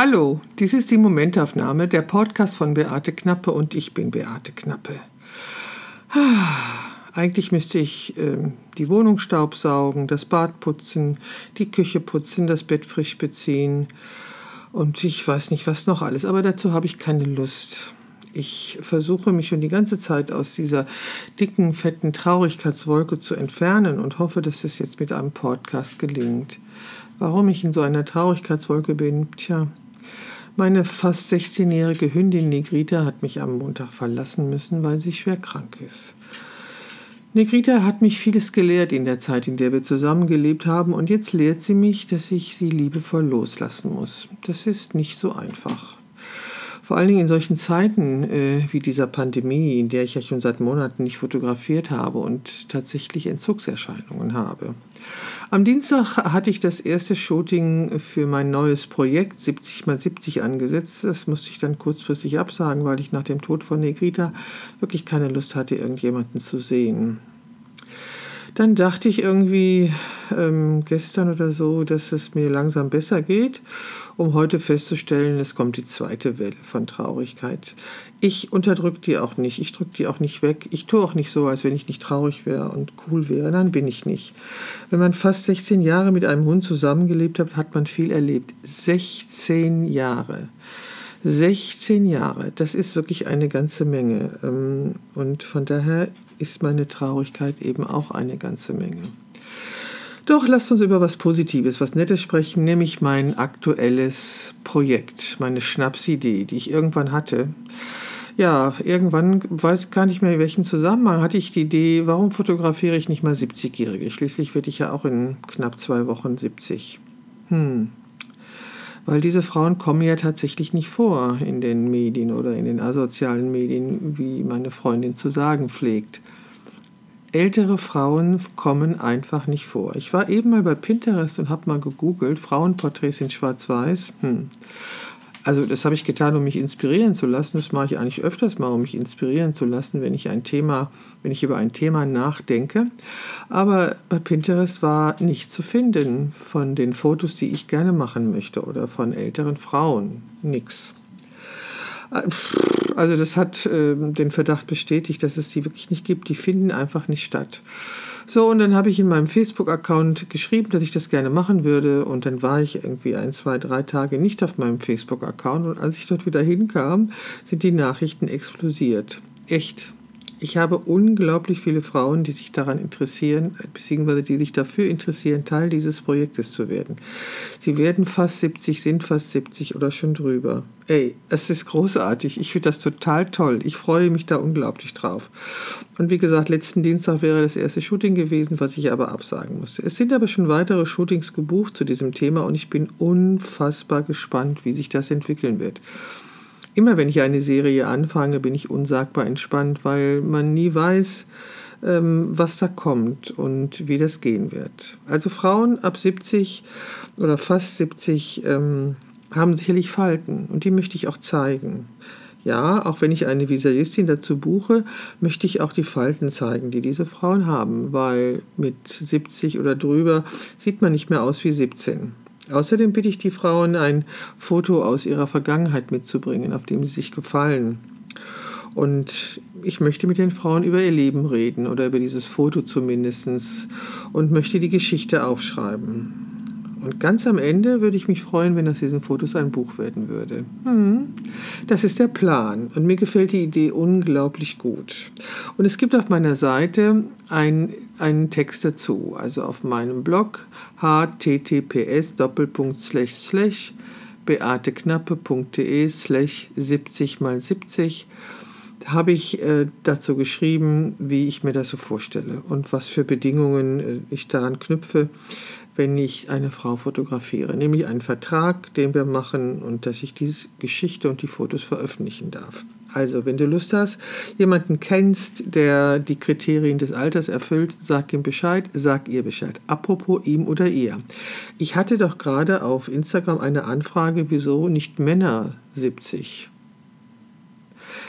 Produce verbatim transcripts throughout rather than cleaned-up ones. Hallo, dies ist die Momentaufnahme, der Podcast von Beate Knappe und ich bin Beate Knappe. Eigentlich müsste ich äh, die Wohnung staubsaugen, das Bad putzen, die Küche putzen, das Bett frisch beziehen und ich weiß nicht, was noch alles, aber dazu habe ich keine Lust. Ich versuche mich schon die ganze Zeit aus dieser dicken, fetten Traurigkeitswolke zu entfernen und hoffe, dass es jetzt mit einem Podcast gelingt. Warum ich in so einer Traurigkeitswolke bin? Tja, meine fast sechzehnjährige Hündin Negrita hat mich am Montag verlassen müssen, weil sie schwer krank ist. Negrita hat mich vieles gelehrt in der Zeit, in der wir zusammengelebt haben, und jetzt lehrt sie mich, dass ich sie liebevoll loslassen muss. Das ist nicht so einfach. Vor allen Dingen in solchen Zeiten äh, wie dieser Pandemie, in der ich ja schon seit Monaten nicht fotografiert habe und tatsächlich Entzugserscheinungen habe. Am Dienstag hatte ich das erste Shooting für mein neues Projekt siebzig mal siebzig angesetzt. Das musste ich dann kurzfristig absagen, weil ich nach dem Tod von Negrita wirklich keine Lust hatte, irgendjemanden zu sehen. Dann dachte ich irgendwie ähm, gestern oder so, dass es mir langsam besser geht, um heute festzustellen, es kommt die zweite Welle von Traurigkeit. Ich unterdrücke die auch nicht, ich drücke die auch nicht weg. Ich tue auch nicht so, als wenn ich nicht traurig wäre und cool wäre. Nein, bin ich nicht. Wenn man fast sechzehn Jahre mit einem Hund zusammengelebt hat, hat man viel erlebt. sechzehn Jahre. sechzehn Jahre, das ist wirklich eine ganze Menge. Und von daher ist meine Traurigkeit eben auch eine ganze Menge. Doch lasst uns über was Positives, was Nettes sprechen, nämlich mein aktuelles Projekt, meine Schnapsidee, die ich irgendwann hatte. Ja, irgendwann, weiß gar nicht mehr in welchem Zusammenhang, hatte ich die Idee, warum fotografiere ich nicht mal siebzigjährige? Schließlich werde ich ja auch in knapp zwei Wochen siebzig. Hm. Weil diese Frauen kommen ja tatsächlich nicht vor in den Medien oder in den asozialen Medien, wie meine Freundin zu sagen pflegt. Ältere Frauen kommen einfach nicht vor. Ich war eben mal bei Pinterest und habe mal gegoogelt, Frauenporträts in Schwarz-Weiß. Hm. Also das habe ich getan, um mich inspirieren zu lassen. Das mache ich eigentlich öfters mal, um mich inspirieren zu lassen, wenn ich ein Thema, wenn ich über ein Thema nachdenke. Aber bei Pinterest war nichts zu finden von den Fotos, die ich gerne machen möchte oder von älteren Frauen. Nix. Also das hat äh, den Verdacht bestätigt, dass es die wirklich nicht gibt. Die finden einfach nicht statt. So, und dann habe ich in meinem Facebook-Account geschrieben, dass ich das gerne machen würde. Und dann war ich irgendwie ein, zwei, drei Tage nicht auf meinem Facebook-Account. Und als ich dort wieder hinkam, sind die Nachrichten explodiert. Echt. Ich habe unglaublich viele Frauen, die sich daran interessieren, beziehungsweise die sich dafür interessieren, Teil dieses Projektes zu werden. Sie werden fast siebzig, sind fast siebzig oder schon drüber. Ey, es ist großartig. Ich finde das total toll. Ich freue mich da unglaublich drauf. Und wie gesagt, letzten Dienstag wäre das erste Shooting gewesen, was ich aber absagen musste. Es sind aber schon weitere Shootings gebucht zu diesem Thema und ich bin unfassbar gespannt, wie sich das entwickeln wird. Immer wenn ich eine Serie anfange, bin ich unsagbar entspannt, weil man nie weiß, was da kommt und wie das gehen wird. Also Frauen ab siebzig oder fast siebzig haben sicherlich Falten und die möchte ich auch zeigen. Ja, auch wenn ich eine Visagistin dazu buche, möchte ich auch die Falten zeigen, die diese Frauen haben, weil mit siebzig oder drüber sieht man nicht mehr aus wie siebzehn. Außerdem bitte ich die Frauen, ein Foto aus ihrer Vergangenheit mitzubringen, auf dem sie sich gefallen. Und ich möchte mit den Frauen über ihr Leben reden oder über dieses Foto zumindest und möchte die Geschichte aufschreiben. Und ganz am Ende würde ich mich freuen, wenn aus diesen Fotos ein Buch werden würde. Hm. Das ist der Plan und mir gefällt die Idee unglaublich gut. Und es gibt auf meiner Seite ein, einen Text dazu, also auf meinem Blog h t t p s doppelpunkt slash slash beateknappe punkt d e slash siebzig mal siebzig habe ich äh, dazu geschrieben, wie ich mir das so vorstelle und was für Bedingungen äh, ich daran knüpfe, wenn ich eine Frau fotografiere, nämlich einen Vertrag, den wir machen und dass ich diese Geschichte und die Fotos veröffentlichen darf. Also, wenn du Lust hast, jemanden kennst, der die Kriterien des Alters erfüllt, sag ihm Bescheid, sag ihr Bescheid. Apropos ihm oder ihr. Ich hatte doch gerade auf Instagram eine Anfrage, wieso nicht Männer siebzig?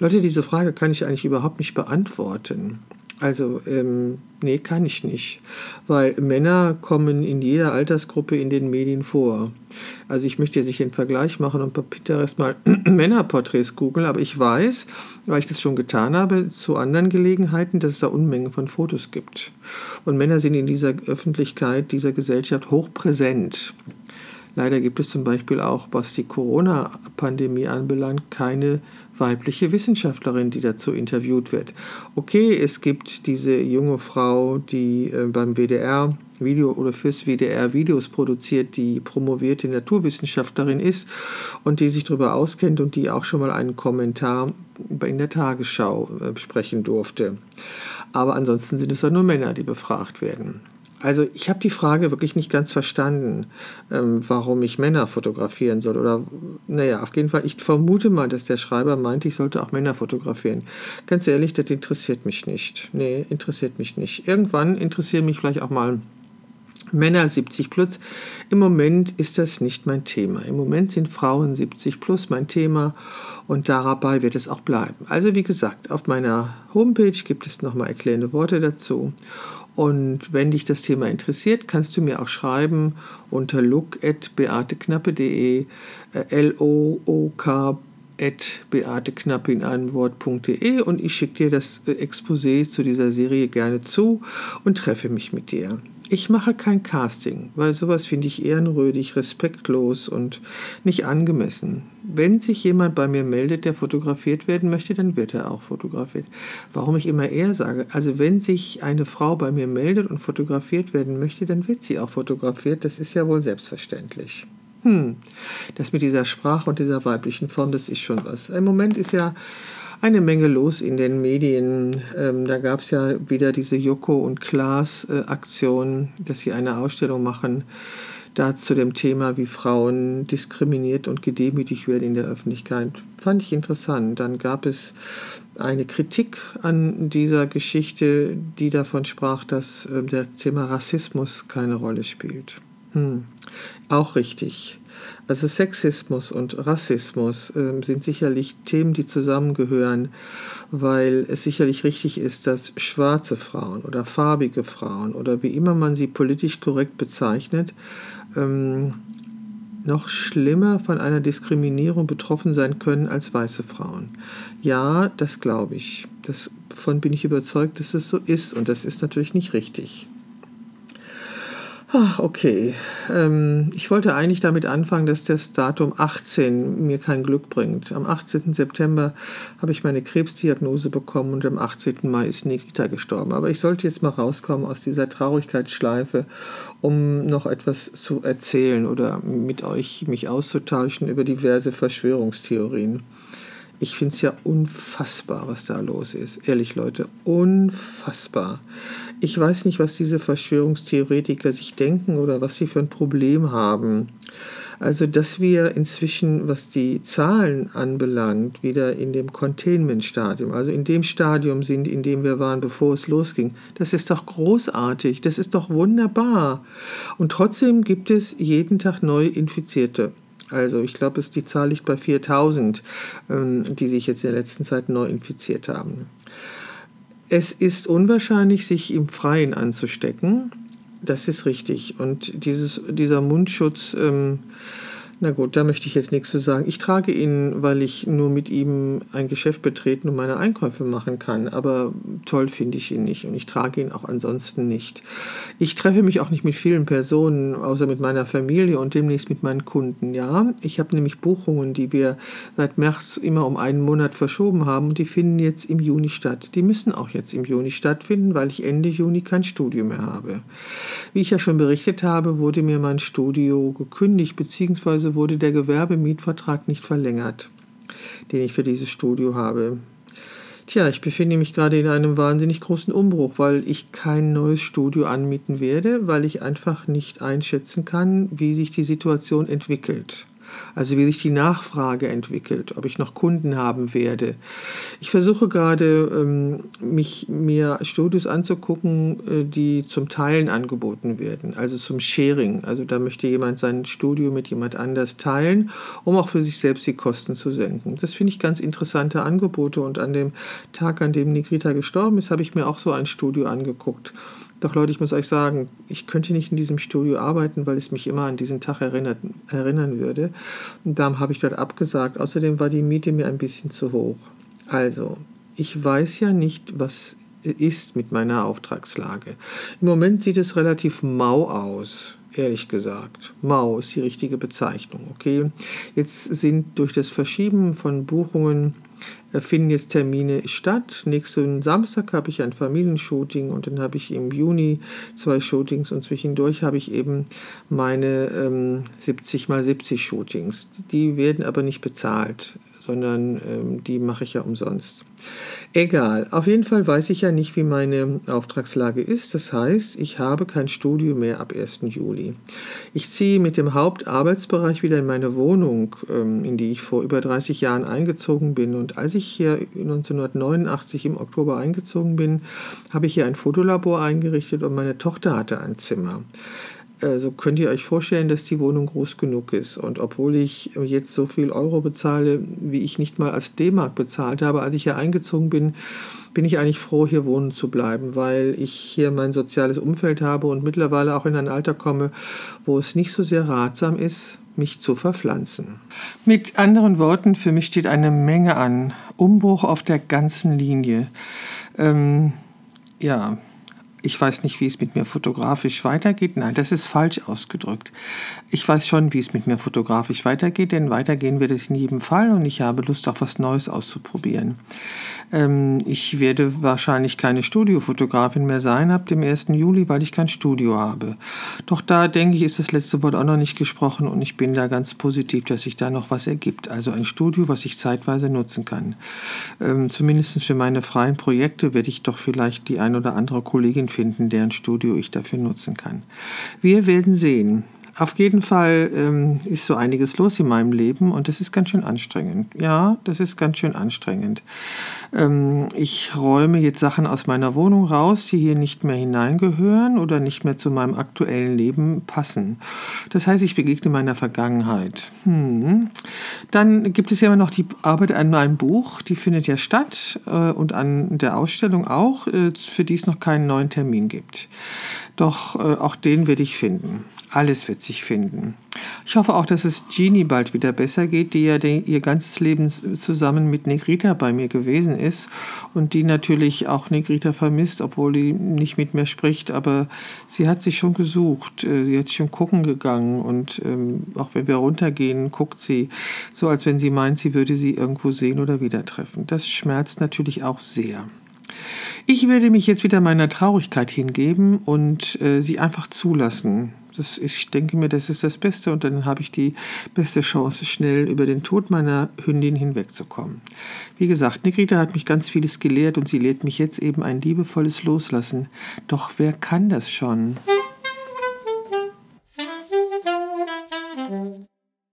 Leute, diese Frage kann ich eigentlich überhaupt nicht beantworten. Also, ähm, nee, kann ich nicht, weil Männer kommen in jeder Altersgruppe in den Medien vor. Also ich möchte jetzt nicht den Vergleich machen und bei Pinterest mal Männerporträts googeln, aber ich weiß, weil ich das schon getan habe, zu anderen Gelegenheiten, dass es da Unmengen von Fotos gibt. Und Männer sind in dieser Öffentlichkeit, dieser Gesellschaft hochpräsent. Leider gibt es zum Beispiel auch, was die Corona-Pandemie anbelangt, keine weibliche Wissenschaftlerin, die dazu interviewt wird. Okay, es gibt diese junge Frau, die äh, beim W D R Video oder fürs W D R Videos produziert, die promovierte Naturwissenschaftlerin ist und die sich darüber auskennt und die auch schon mal einen Kommentar in der Tagesschau äh, sprechen durfte. Aber ansonsten sind es dann nur Männer, die befragt werden. Also ich habe die Frage wirklich nicht ganz verstanden, ähm, warum ich Männer fotografieren soll. Oder naja, auf jeden Fall, ich vermute mal, dass der Schreiber meinte, ich sollte auch Männer fotografieren. Ganz ehrlich, das interessiert mich nicht. Nee, interessiert mich nicht. Irgendwann interessieren mich vielleicht auch mal Männer siebzig plus. Im Moment ist das nicht mein Thema. Im Moment sind Frauen siebzig plus mein Thema und dabei wird es auch bleiben. Also wie gesagt, auf meiner Homepage gibt es nochmal erklärende Worte dazu. Und wenn dich das Thema interessiert, kannst du mir auch schreiben unter look at beateknappe punkt de, l o o k at beateknappe in einem Wort punkt de und ich schicke dir das Exposé zu dieser Serie gerne zu und treffe mich mit dir. Ich mache kein Casting, weil sowas finde ich ehrenrührig, respektlos und nicht angemessen. Wenn sich jemand bei mir meldet, der fotografiert werden möchte, dann wird er auch fotografiert. Warum ich immer eher sage, also wenn sich eine Frau bei mir meldet und fotografiert werden möchte, dann wird sie auch fotografiert. Das ist ja wohl selbstverständlich. Hm, das mit dieser Sprache und dieser weiblichen Form, das ist schon was. Im Moment ist ja eine Menge los in den Medien. Ähm, da gab es ja wieder diese Joko und Klaas äh, Aktion, dass sie eine Ausstellung machen, da zu dem Thema, wie Frauen diskriminiert und gedemütigt werden in der Öffentlichkeit. Fand ich interessant. Dann gab es eine Kritik an dieser Geschichte, die davon sprach, dass äh, das Thema Rassismus keine Rolle spielt. Hm. Auch richtig. Also Sexismus und Rassismus äh, sind sicherlich Themen, die zusammengehören, weil es sicherlich richtig ist, dass schwarze Frauen oder farbige Frauen oder wie immer man sie politisch korrekt bezeichnet, ähm, noch schlimmer von einer Diskriminierung betroffen sein können als weiße Frauen. Ja, das glaube ich. Davon bin ich überzeugt, dass es so ist und das ist natürlich nicht richtig. Ach, okay. Ähm, ich wollte eigentlich damit anfangen, dass das Datum achtzehn mir kein Glück bringt. Am achtzehnten September habe ich meine Krebsdiagnose bekommen und am achtzehnten Mai ist Negrita gestorben. Aber ich sollte jetzt mal rauskommen aus dieser Traurigkeitsschleife, um noch etwas zu erzählen oder mit euch mich auszutauschen über diverse Verschwörungstheorien. Ich finde es ja unfassbar, was da los ist. Ehrlich, Leute, unfassbar. Ich weiß nicht, was diese Verschwörungstheoretiker sich denken oder was sie für ein Problem haben. Also, dass wir inzwischen, was die Zahlen anbelangt, wieder in dem Containment-Stadium, also in dem Stadium sind, in dem wir waren, bevor es losging. Das ist doch großartig, das ist doch wunderbar. Und trotzdem gibt es jeden Tag neu Infizierte. Also ich glaube, die Zahl liegt bei viertausend, die sich jetzt in der letzten Zeit neu infiziert haben. Es ist unwahrscheinlich, sich im Freien anzustecken. Das ist richtig. Und dieses, dieser Mundschutz, ähm, na gut, da möchte ich jetzt nichts zu sagen. Ich trage ihn, weil ich nur mit ihm ein Geschäft betreten und meine Einkäufe machen kann. Aber toll finde ich ihn nicht. Und ich trage ihn auch ansonsten nicht. Ich treffe mich auch nicht mit vielen Personen, außer mit meiner Familie und demnächst mit meinen Kunden. Ja, ich habe nämlich Buchungen, die wir seit März immer um einen Monat verschoben haben. Und die finden jetzt im Juni statt. Die müssen auch jetzt im Juni stattfinden, weil ich Ende Juni kein Studio mehr habe. Wie ich ja schon berichtet habe, wurde mir mein Studio gekündigt, beziehungsweise wurde der Gewerbemietvertrag nicht verlängert, den ich für dieses Studio habe. Tja, ich befinde mich gerade in einem wahnsinnig großen Umbruch, weil ich kein neues Studio anmieten werde, weil ich einfach nicht einschätzen kann, wie sich die Situation entwickelt. Also wie sich die Nachfrage entwickelt, ob ich noch Kunden haben werde. Ich versuche gerade, mich mir Studios anzugucken, die zum Teilen angeboten werden, also zum Sharing. Also da möchte jemand sein Studio mit jemand anders teilen, um auch für sich selbst die Kosten zu senken. Das finde ich ganz interessante Angebote. Und an dem Tag, an dem Negrita gestorben ist, habe ich mir auch so ein Studio angeguckt. Doch Leute, ich muss euch sagen, ich könnte nicht in diesem Studio arbeiten, weil es mich immer an diesen Tag erinnert, erinnern würde. Und darum habe ich dort abgesagt. Außerdem war die Miete mir ein bisschen zu hoch. Also, ich weiß ja nicht, was ist mit meiner Auftragslage. Im Moment sieht es relativ mau aus. Ehrlich gesagt, mau ist die richtige Bezeichnung, okay? Jetzt sind durch das Verschieben von Buchungen, äh, finden jetzt Termine statt. Nächsten Samstag habe ich ein Familienshooting und dann habe ich im Juni zwei Shootings und zwischendurch habe ich eben meine ähm, siebzig mal siebzig Shootings. Die werden aber nicht bezahlt, sondern ähm, die mache ich ja umsonst. Egal, auf jeden Fall weiß ich ja nicht, wie meine Auftragslage ist. Das heißt, ich habe kein Studio mehr ab ersten Juli. Ich ziehe mit dem Hauptarbeitsbereich wieder in meine Wohnung, in die ich vor über dreißig Jahren eingezogen bin. Und als ich hier neunzehnhundertneunundachtzig im Oktober eingezogen bin, habe ich hier ein Fotolabor eingerichtet und meine Tochter hatte ein Zimmer. Also könnt ihr euch vorstellen, dass die Wohnung groß genug ist. Und obwohl ich jetzt so viel Euro bezahle, wie ich nicht mal als D-Mark bezahlt habe, als ich hier eingezogen bin, bin ich eigentlich froh, hier wohnen zu bleiben, weil ich hier mein soziales Umfeld habe und mittlerweile auch in ein Alter komme, wo es nicht so sehr ratsam ist, mich zu verpflanzen. Mit anderen Worten, für mich steht eine Menge an. Umbruch auf der ganzen Linie. Ähm, ja... Ich weiß nicht, wie es mit mir fotografisch weitergeht. Nein, das ist falsch ausgedrückt. Ich weiß schon, wie es mit mir fotografisch weitergeht, denn weitergehen wird es in jedem Fall und ich habe Lust, auch was Neues auszuprobieren. Ähm, ich werde wahrscheinlich keine Studiofotografin mehr sein ab dem ersten Juli, weil ich kein Studio habe. Doch da, denke ich, ist das letzte Wort auch noch nicht gesprochen und ich bin da ganz positiv, dass sich da noch was ergibt. Also ein Studio, was ich zeitweise nutzen kann. Ähm, zumindest für meine freien Projekte werde ich doch vielleicht die ein oder andere Kollegin finden, deren Studio ich dafür nutzen kann. Wir werden sehen. Auf jeden Fall ähm, ist so einiges los in meinem Leben und das ist ganz schön anstrengend. Ja, das ist ganz schön anstrengend. Ähm, ich räume jetzt Sachen aus meiner Wohnung raus, die hier nicht mehr hineingehören oder nicht mehr zu meinem aktuellen Leben passen. Das heißt, ich begegne meiner Vergangenheit. Hm. Dann gibt es ja immer noch die Arbeit an meinem Buch, die findet ja statt äh, und an der Ausstellung auch, äh, für die es noch keinen neuen Termin gibt. Doch äh, auch den werde ich finden. Alles wird sich finden. Ich hoffe auch, dass es Jeannie bald wieder besser geht, die ja den, ihr ganzes Leben zusammen mit Negrita bei mir gewesen ist und die natürlich auch Negrita vermisst, obwohl die nicht mit mir spricht, aber sie hat sich schon gesucht, sie hat schon gucken gegangen und ähm, auch wenn wir runtergehen, guckt sie so, als wenn sie meint, sie würde sie irgendwo sehen oder wieder treffen. Das schmerzt natürlich auch sehr. Ich werde mich jetzt wieder meiner Traurigkeit hingeben und äh, sie einfach zulassen. Das ist, ich denke mir, das ist das Beste und dann habe ich die beste Chance, schnell über den Tod meiner Hündin hinwegzukommen. Wie gesagt, Negrita hat mich ganz vieles gelehrt und sie lehrt mich jetzt eben ein liebevolles Loslassen. Doch wer kann das schon?